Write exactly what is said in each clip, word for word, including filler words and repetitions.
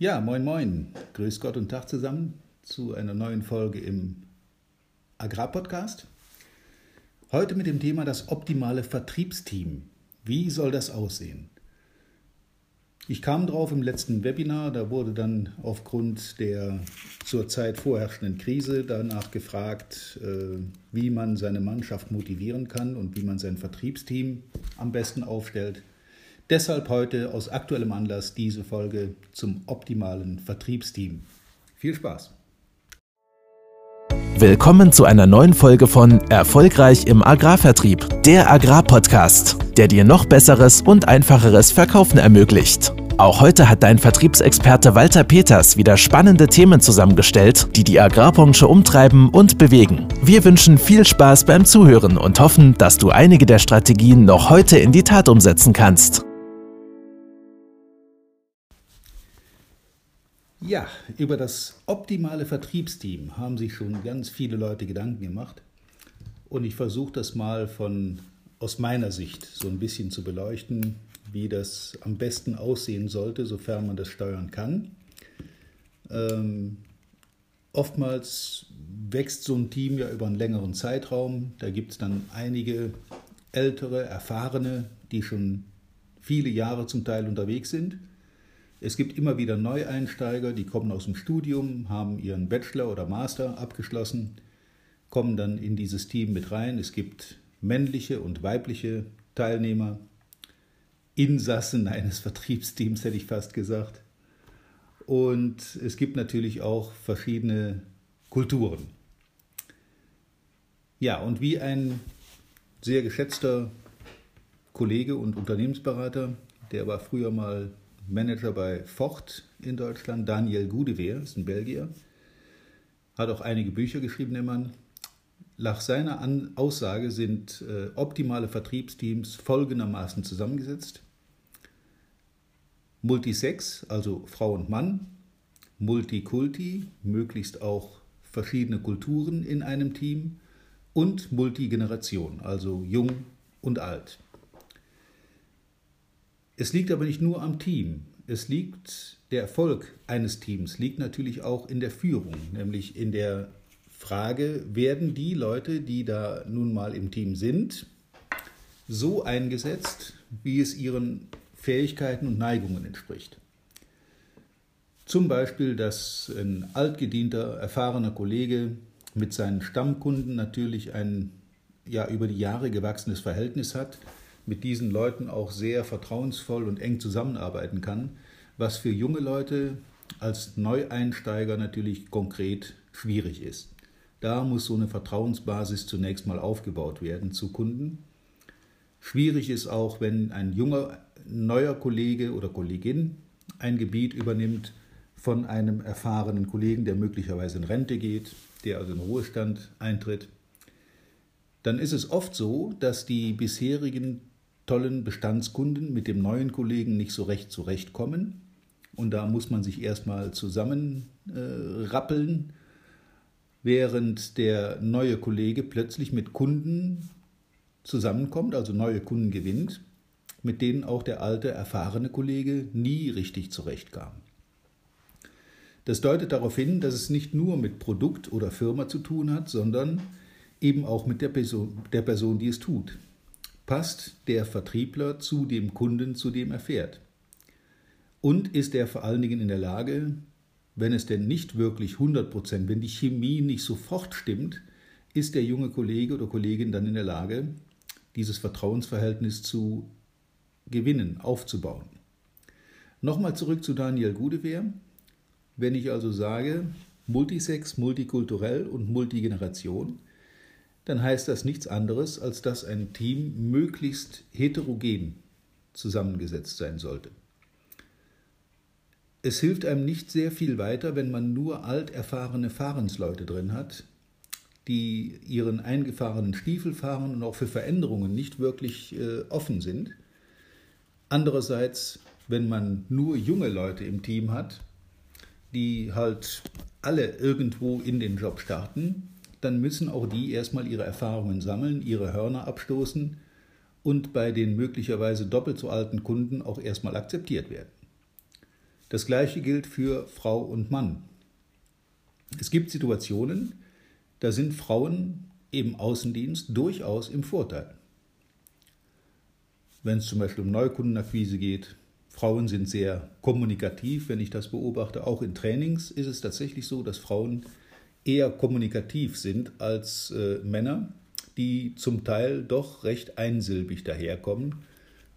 Ja, moin moin, grüß Gott und Tag zusammen zu einer neuen Folge im Agrarpodcast. Heute mit dem Thema das optimale Vertriebsteam. Wie soll das aussehen? Ich kam drauf im letzten Webinar, da wurde dann aufgrund der zurzeit vorherrschenden Krise danach gefragt, wie man seine Mannschaft motivieren kann und wie man sein Vertriebsteam am besten aufstellt. Deshalb heute aus aktuellem Anlass diese Folge zum optimalen Vertriebsteam. Viel Spaß! Willkommen zu einer neuen Folge von Erfolgreich im Agrarvertrieb, der Agrarpodcast, der dir noch besseres und einfacheres Verkaufen ermöglicht. Auch heute hat dein Vertriebsexperte Walter Peters wieder spannende Themen zusammengestellt, die die Agrarbranche umtreiben und bewegen. Wir wünschen viel Spaß beim Zuhören und hoffen, dass du einige der Strategien noch heute in die Tat umsetzen kannst. Ja, über das optimale Vertriebsteam haben sich schon ganz viele Leute Gedanken gemacht und ich versuche das mal von aus meiner Sicht so ein bisschen zu beleuchten, wie das am besten aussehen sollte, sofern man das steuern kann. Ähm, oftmals wächst so ein Team ja über einen längeren Zeitraum. Da gibt es dann einige ältere, erfahrene, die schon viele Jahre zum Teil unterwegs sind. Es gibt immer wieder Neueinsteiger, die kommen aus dem Studium, haben ihren Bachelor oder Master abgeschlossen, kommen dann in dieses Team mit rein. Es gibt männliche und weibliche Teilnehmer, Insassen eines Vertriebsteams, hätte ich fast gesagt. Und es gibt natürlich auch verschiedene Kulturen. Ja, und wie ein sehr geschätzter Kollege und Unternehmensberater, der war früher mal Manager bei Ford in Deutschland, Daniel Gudewehr, ist ein Belgier, hat auch einige Bücher geschrieben, der Mann. Nach seiner An- Aussage sind äh, optimale Vertriebsteams folgendermaßen zusammengesetzt: Multisex, also Frau und Mann, Multikulti, möglichst auch verschiedene Kulturen in einem Team, und Multigeneration, also jung und alt. Es liegt aber nicht nur am Team. Es liegt, der Erfolg eines Teams liegt natürlich auch in der Führung, nämlich in der Frage, werden die Leute, die da nun mal im Team sind, so eingesetzt, wie es ihren Fähigkeiten und Neigungen entspricht. Zum Beispiel, dass ein altgedienter, erfahrener Kollege mit seinen Stammkunden natürlich ein ja, über die Jahre gewachsenes Verhältnis hat, mit diesen Leuten auch sehr vertrauensvoll und eng zusammenarbeiten kann, was für junge Leute als Neueinsteiger natürlich konkret schwierig ist. Da muss so eine Vertrauensbasis zunächst mal aufgebaut werden zu Kunden. Schwierig ist auch, wenn ein junger, neuer Kollege oder Kollegin ein Gebiet übernimmt von einem erfahrenen Kollegen, der möglicherweise in Rente geht, der also in Ruhestand eintritt. Dann ist es oft so, dass die bisherigen tollen Bestandskunden mit dem neuen Kollegen nicht so recht zurechtkommen. Und da muss man sich erstmal zusammenrappeln, äh, während der neue Kollege plötzlich mit Kunden zusammenkommt, also neue Kunden gewinnt, mit denen auch der alte, erfahrene Kollege nie richtig zurechtkam. Das deutet darauf hin, dass es nicht nur mit Produkt oder Firma zu tun hat, sondern eben auch mit der Person, der Person, die es tut. Passt der Vertriebler zu dem Kunden, zu dem er fährt? Und ist er vor allen Dingen in der Lage, wenn es denn nicht wirklich hundert Prozent, wenn die Chemie nicht sofort stimmt, ist der junge Kollege oder Kollegin dann in der Lage, dieses Vertrauensverhältnis zu gewinnen, aufzubauen? Nochmal zurück zu Daniel Gudewehr. Wenn ich also sage, Multisex, multikulturell und Multigeneration, dann heißt das nichts anderes, als dass ein Team möglichst heterogen zusammengesetzt sein sollte. Es hilft einem nicht sehr viel weiter, wenn man nur alterfahrene Fahrensleute drin hat, die ihren eingefahrenen Stiefel fahren und auch für Veränderungen nicht wirklich äh, offen sind. Andererseits, wenn man nur junge Leute im Team hat, die halt alle irgendwo in den Job starten, dann müssen auch die erstmal ihre Erfahrungen sammeln, ihre Hörner abstoßen und bei den möglicherweise doppelt so alten Kunden auch erstmal akzeptiert werden. Das Gleiche gilt für Frau und Mann. Es gibt Situationen, da sind Frauen im Außendienst durchaus im Vorteil. Wenn es zum Beispiel um Neukundenakquise geht, Frauen sind sehr kommunikativ, wenn ich das beobachte. Auch in Trainings ist es tatsächlich so, dass Frauen eher kommunikativ sind als äh, Männer, die zum Teil doch recht einsilbig daherkommen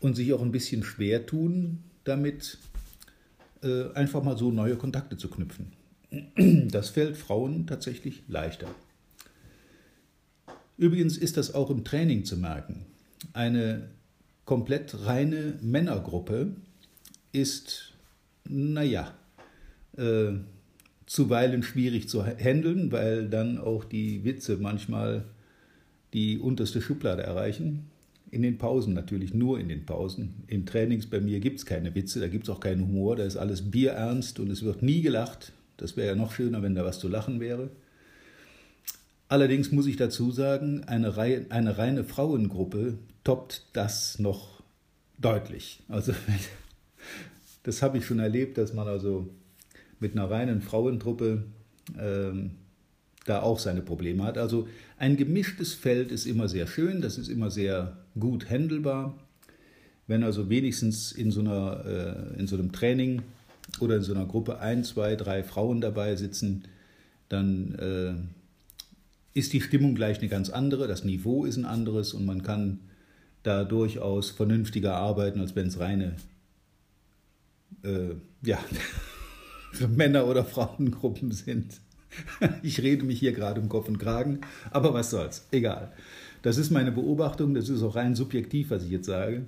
und sich auch ein bisschen schwer tun, damit äh, einfach mal so neue Kontakte zu knüpfen. Das fällt Frauen tatsächlich leichter. Übrigens ist das auch im Training zu merken. Eine komplett reine Männergruppe ist, naja, äh, zuweilen schwierig zu handeln, weil dann auch die Witze manchmal die unterste Schublade erreichen. In den Pausen natürlich, nur in den Pausen. In Trainings bei mir gibt es keine Witze, da gibt es auch keinen Humor, da ist alles bierernst und es wird nie gelacht. Das wäre ja noch schöner, wenn da was zu lachen wäre. Allerdings muss ich dazu sagen, eine, Reihe, eine reine Frauengruppe toppt das noch deutlich. Also das habe ich schon erlebt, dass man also mit einer reinen Frauentruppe ähm, da auch seine Probleme hat. Also ein gemischtes Feld ist immer sehr schön, das ist immer sehr gut handelbar. Wenn also wenigstens in so, einer, äh, in so einem Training oder in so einer Gruppe ein, zwei, drei Frauen dabei sitzen, dann äh, ist die Stimmung gleich eine ganz andere, das Niveau ist ein anderes und man kann da durchaus vernünftiger arbeiten, als wenn es reine äh, ja, Männer- oder Frauengruppen sind. Ich rede mich hier gerade um Kopf und Kragen, aber was soll's, egal. Das ist meine Beobachtung, das ist auch rein subjektiv, was ich jetzt sage.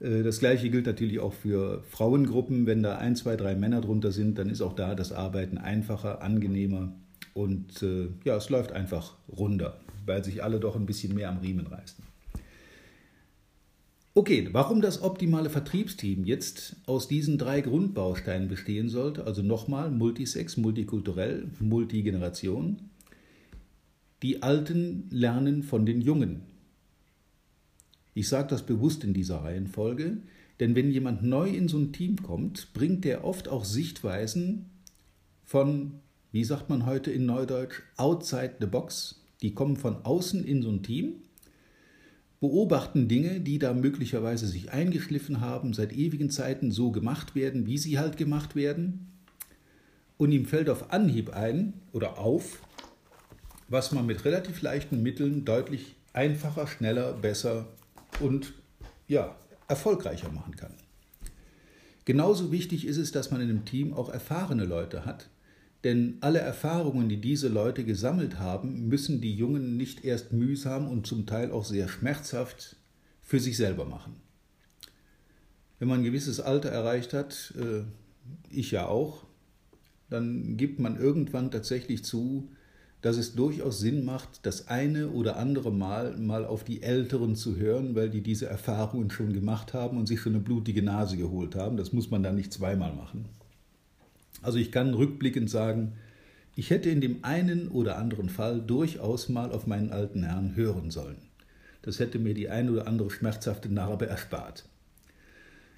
Das Gleiche gilt natürlich auch für Frauengruppen. Wenn da ein, zwei, drei Männer drunter sind, dann ist auch da das Arbeiten einfacher, angenehmer und ja, es läuft einfach runder, weil sich alle doch ein bisschen mehr am Riemen reißen. Okay, warum das optimale Vertriebsteam jetzt aus diesen drei Grundbausteinen bestehen sollte, also nochmal Multisex, multikulturell, Multigeneration. Die Alten lernen von den Jungen. Ich sage das bewusst in dieser Reihenfolge, denn wenn jemand neu in so ein Team kommt, bringt der oft auch Sichtweisen von, wie sagt man heute in Neudeutsch, outside the box. Die kommen von außen in so ein Team, beobachten Dinge, die da möglicherweise sich eingeschliffen haben, seit ewigen Zeiten so gemacht werden, wie sie halt gemacht werden. Und ihm fällt auf Anhieb ein oder auf, was man mit relativ leichten Mitteln deutlich einfacher, schneller, besser und ja, erfolgreicher machen kann. Genauso wichtig ist es, dass man in einem Team auch erfahrene Leute hat, denn alle Erfahrungen, die diese Leute gesammelt haben, müssen die Jungen nicht erst mühsam und zum Teil auch sehr schmerzhaft für sich selber machen. Wenn man ein gewisses Alter erreicht hat, äh, ich ja auch, dann gibt man irgendwann tatsächlich zu, dass es durchaus Sinn macht, das eine oder andere Mal mal auf die Älteren zu hören, weil die diese Erfahrungen schon gemacht haben und sich schon eine blutige Nase geholt haben. Das muss man dann nicht zweimal machen. Also ich kann rückblickend sagen, ich hätte in dem einen oder anderen Fall durchaus mal auf meinen alten Herrn hören sollen. Das hätte mir die ein oder andere schmerzhafte Narbe erspart.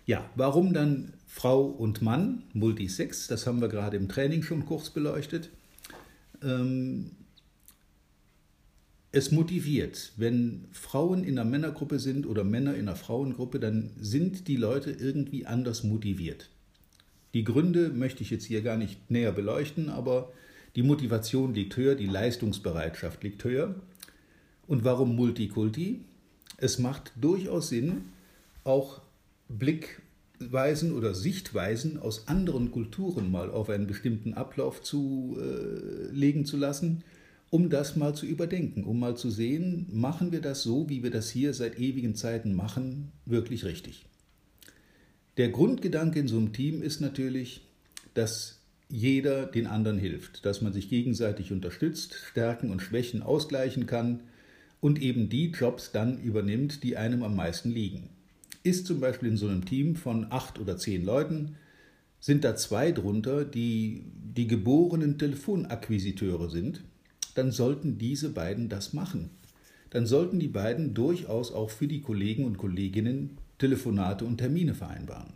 Ja, warum dann Frau und Mann, Multisex, das haben wir gerade im Training schon kurz beleuchtet. Ähm, es motiviert, wenn Frauen in einer Männergruppe sind oder Männer in einer Frauengruppe, dann sind die Leute irgendwie anders motiviert. Die Gründe möchte ich jetzt hier gar nicht näher beleuchten, aber die Motivation liegt höher, die Leistungsbereitschaft liegt höher. Und warum Multikulti? Es macht durchaus Sinn, auch Blickweisen oder Sichtweisen aus anderen Kulturen mal auf einen bestimmten Ablauf zu äh, legen zu lassen, um das mal zu überdenken, um mal zu sehen, machen wir das so, wie wir das hier seit ewigen Zeiten machen, wirklich richtig. Der Grundgedanke in so einem Team ist natürlich, dass jeder den anderen hilft, dass man sich gegenseitig unterstützt, Stärken und Schwächen ausgleichen kann und eben die Jobs dann übernimmt, die einem am meisten liegen. Ist zum Beispiel in so einem Team von acht oder zehn Leuten, sind da zwei drunter, die die geborenen Telefonakquisiteure sind, dann sollten diese beiden das machen. Dann sollten die beiden durchaus auch für die Kollegen und Kolleginnen Telefonate und Termine vereinbaren.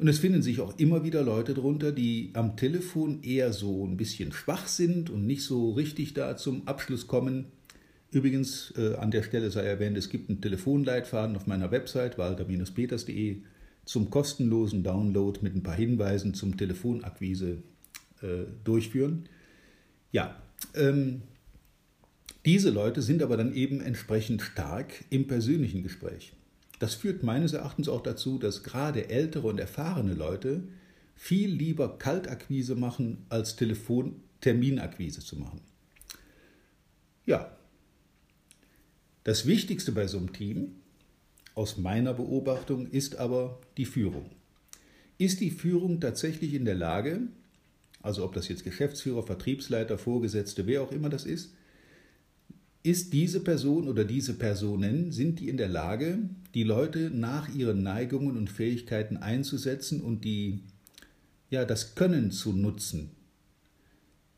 Und es finden sich auch immer wieder Leute drunter, die am Telefon eher so ein bisschen schwach sind und nicht so richtig da zum Abschluss kommen. Übrigens, äh, an der Stelle sei erwähnt, es gibt einen Telefonleitfaden auf meiner Website walter dash peters punkt de zum kostenlosen Download mit ein paar Hinweisen zum Telefonakquise äh, durchführen. Ja, ähm, diese Leute sind aber dann eben entsprechend stark im persönlichen Gespräch. Das führt meines Erachtens auch dazu, dass gerade ältere und erfahrene Leute viel lieber Kaltakquise machen, als Telefon-Terminakquise zu machen. Ja, das Wichtigste bei so einem Team, aus meiner Beobachtung, ist aber die Führung. Ist die Führung tatsächlich in der Lage, also ob das jetzt Geschäftsführer, Vertriebsleiter, Vorgesetzte, wer auch immer das ist, ist diese Person oder diese Personen, sind die in der Lage, die Leute nach ihren Neigungen und Fähigkeiten einzusetzen und die, ja, das Können zu nutzen?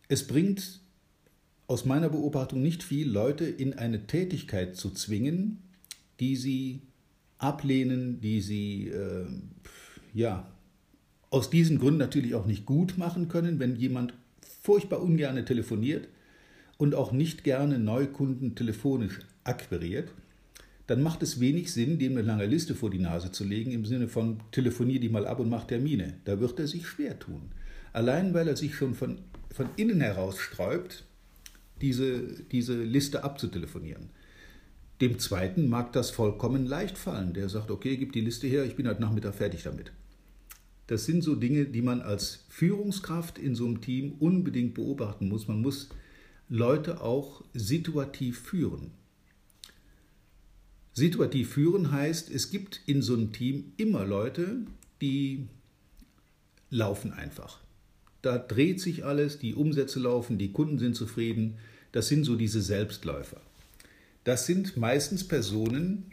Es bringt aus meiner Beobachtung nicht viel, Leute in eine Tätigkeit zu zwingen, die sie ablehnen, die sie äh, ja, aus diesen Gründen natürlich auch nicht gut machen können, wenn jemand furchtbar ungerne telefoniert und auch nicht gerne Neukunden telefonisch akquiriert, dann macht es wenig Sinn, dem eine lange Liste vor die Nase zu legen, im Sinne von telefonier die mal ab und mach Termine. Da wird er sich schwer tun. Allein weil er sich schon von, von innen heraus sträubt, diese, diese Liste abzutelefonieren. Dem Zweiten mag das vollkommen leicht fallen. Der sagt, okay, gib die Liste her, ich bin heute Nachmittag fertig damit. Das sind so Dinge, die man als Führungskraft in so einem Team unbedingt beobachten muss. Man muss Leute auch situativ führen. Situativ führen heißt, es gibt in so einem Team immer Leute, die laufen einfach. Da dreht sich alles, die Umsätze laufen, die Kunden sind zufrieden. Das sind so diese Selbstläufer. Das sind meistens Personen,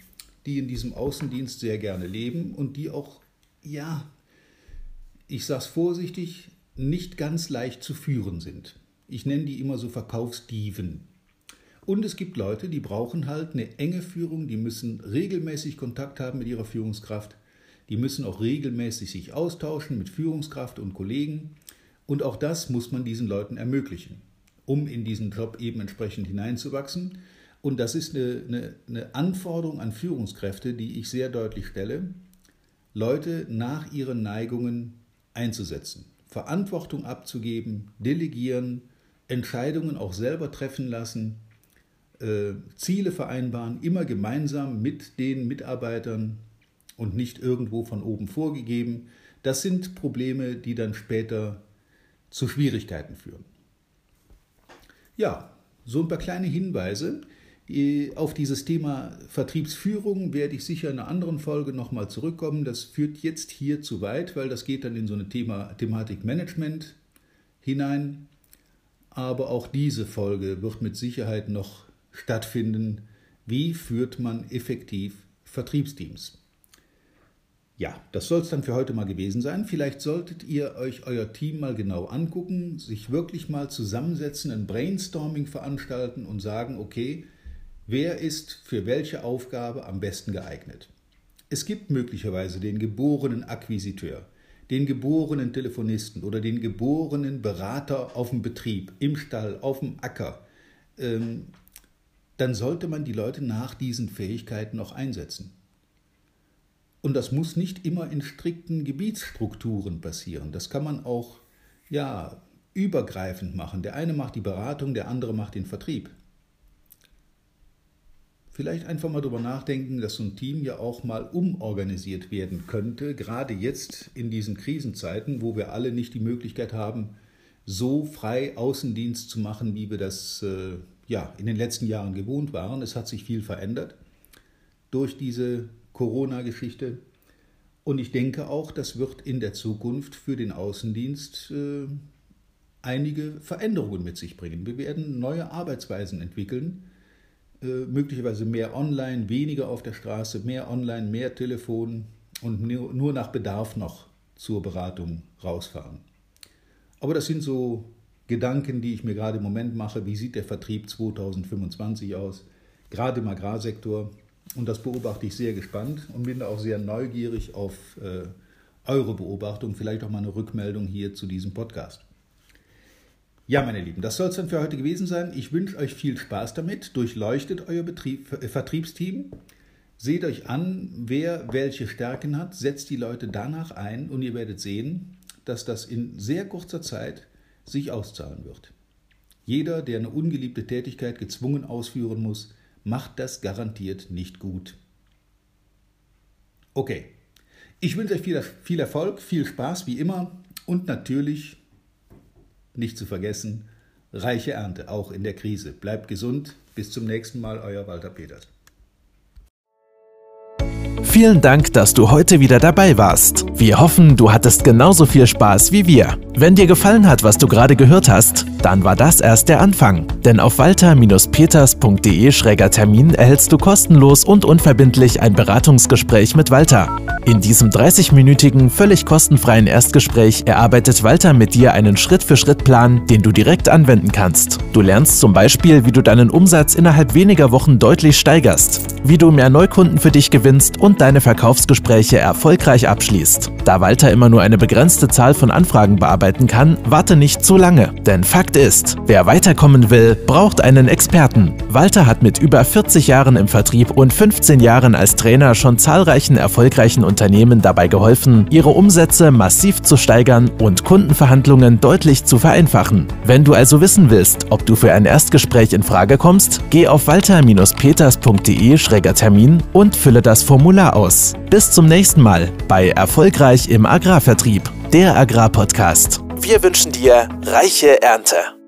die in diesem Außendienst sehr gerne leben und die auch, ja, ich sage es vorsichtig, nicht ganz leicht zu führen sind. Ich nenne die immer so Verkaufsdieven. Und es gibt Leute, die brauchen halt eine enge Führung, die müssen regelmäßig Kontakt haben mit ihrer Führungskraft, die müssen auch regelmäßig sich austauschen mit Führungskraft und Kollegen. Und auch das muss man diesen Leuten ermöglichen, um in diesen Job eben entsprechend hineinzuwachsen. Und das ist eine, eine, eine Anforderung an Führungskräfte, die ich sehr deutlich stelle, Leute nach ihren Neigungen einzusetzen, Verantwortung abzugeben, delegieren, Entscheidungen auch selber treffen lassen, äh, Ziele vereinbaren, immer gemeinsam mit den Mitarbeitern und nicht irgendwo von oben vorgegeben. Das sind Probleme, die dann später zu Schwierigkeiten führen. Ja, so ein paar kleine Hinweise. Auf dieses Thema Vertriebsführung werde ich sicher in einer anderen Folge nochmal zurückkommen. Das führt jetzt hier zu weit, weil das geht dann in so eine Thema, Thematik Management hinein. Aber auch diese Folge wird mit Sicherheit noch stattfinden. Wie führt man effektiv Vertriebsteams? Ja, das soll es dann für heute mal gewesen sein. Vielleicht solltet ihr euch euer Team mal genau angucken, sich wirklich mal zusammensetzen, ein Brainstorming veranstalten und sagen, okay, wer ist für welche Aufgabe am besten geeignet? Es gibt möglicherweise den geborenen Akquisiteur, den geborenen Telefonisten oder den geborenen Berater auf dem Betrieb, im Stall, auf dem Acker. Ähm, dann sollte man die Leute nach diesen Fähigkeiten auch einsetzen. Und das muss nicht immer in strikten Gebietsstrukturen passieren. Das kann man auch, ja, übergreifend machen. Der eine macht die Beratung, der andere macht den Vertrieb. Vielleicht einfach mal darüber nachdenken, dass so ein Team ja auch mal umorganisiert werden könnte, gerade jetzt in diesen Krisenzeiten, wo wir alle nicht die Möglichkeit haben, so frei Außendienst zu machen, wie wir das äh, ja, in den letzten Jahren gewohnt waren. Es hat sich viel verändert durch diese Corona-Geschichte. Und ich denke auch, das wird in der Zukunft für den Außendienst äh, einige Veränderungen mit sich bringen. Wir werden neue Arbeitsweisen entwickeln, möglicherweise mehr online, weniger auf der Straße, mehr online, mehr Telefon und nur nach Bedarf noch zur Beratung rausfahren. Aber das sind so Gedanken, die ich mir gerade im Moment mache. Wie sieht der Vertrieb zweitausendfünfundzwanzig aus, gerade im Agrarsektor? Und das beobachte ich sehr gespannt und bin da auch sehr neugierig auf äh, eure Beobachtung, vielleicht auch mal eine Rückmeldung hier zu diesem Podcast. Ja, meine Lieben, das soll es dann für heute gewesen sein. Ich wünsche euch viel Spaß damit. Durchleuchtet euer Betrieb, äh, Vertriebsteam. Seht euch an, wer welche Stärken hat. Setzt die Leute danach ein und ihr werdet sehen, dass das in sehr kurzer Zeit sich auszahlen wird. Jeder, der eine ungeliebte Tätigkeit gezwungen ausführen muss, macht das garantiert nicht gut. Okay, ich wünsche euch viel, viel Erfolg, viel Spaß wie immer und natürlich... nicht zu vergessen, reiche Ernte, auch in der Krise. Bleibt gesund. Bis zum nächsten Mal, euer Walter Peters. Vielen Dank, dass du heute wieder dabei warst. Wir hoffen, du hattest genauso viel Spaß wie wir. Wenn dir gefallen hat, was du gerade gehört hast, dann war das erst der Anfang. Denn auf walter Bindestrich peters Punkt de Schräger Termin erhältst du kostenlos und unverbindlich ein Beratungsgespräch mit Walter. In diesem dreißigminütigen, völlig kostenfreien Erstgespräch erarbeitet Walter mit dir einen Schritt-für-Schritt-Plan, den du direkt anwenden kannst. Du lernst zum Beispiel, wie du deinen Umsatz innerhalb weniger Wochen deutlich steigerst, wie du mehr Neukunden für dich gewinnst und deine Verkaufsgespräche erfolgreich abschließt. Da Walter immer nur eine begrenzte Zahl von Anfragen bearbeiten kann, warte nicht zu lange. Denn Fakt ist, wer weiterkommen will, braucht einen Experten. Walter hat mit über vierzig Jahren im Vertrieb und fünfzehn Jahren als Trainer schon zahlreichen erfolgreichen Unternehmen dabei geholfen, ihre Umsätze massiv zu steigern und Kundenverhandlungen deutlich zu vereinfachen. Wenn du also wissen willst, ob du für ein Erstgespräch in Frage kommst, geh auf walter Bindestrich peters Punkt de Schräger Termin und fülle das Formular aus. Bis zum nächsten Mal bei Erfolgreich im Agrarvertrieb, der Agrarpodcast. Wir wünschen dir reiche Ernte.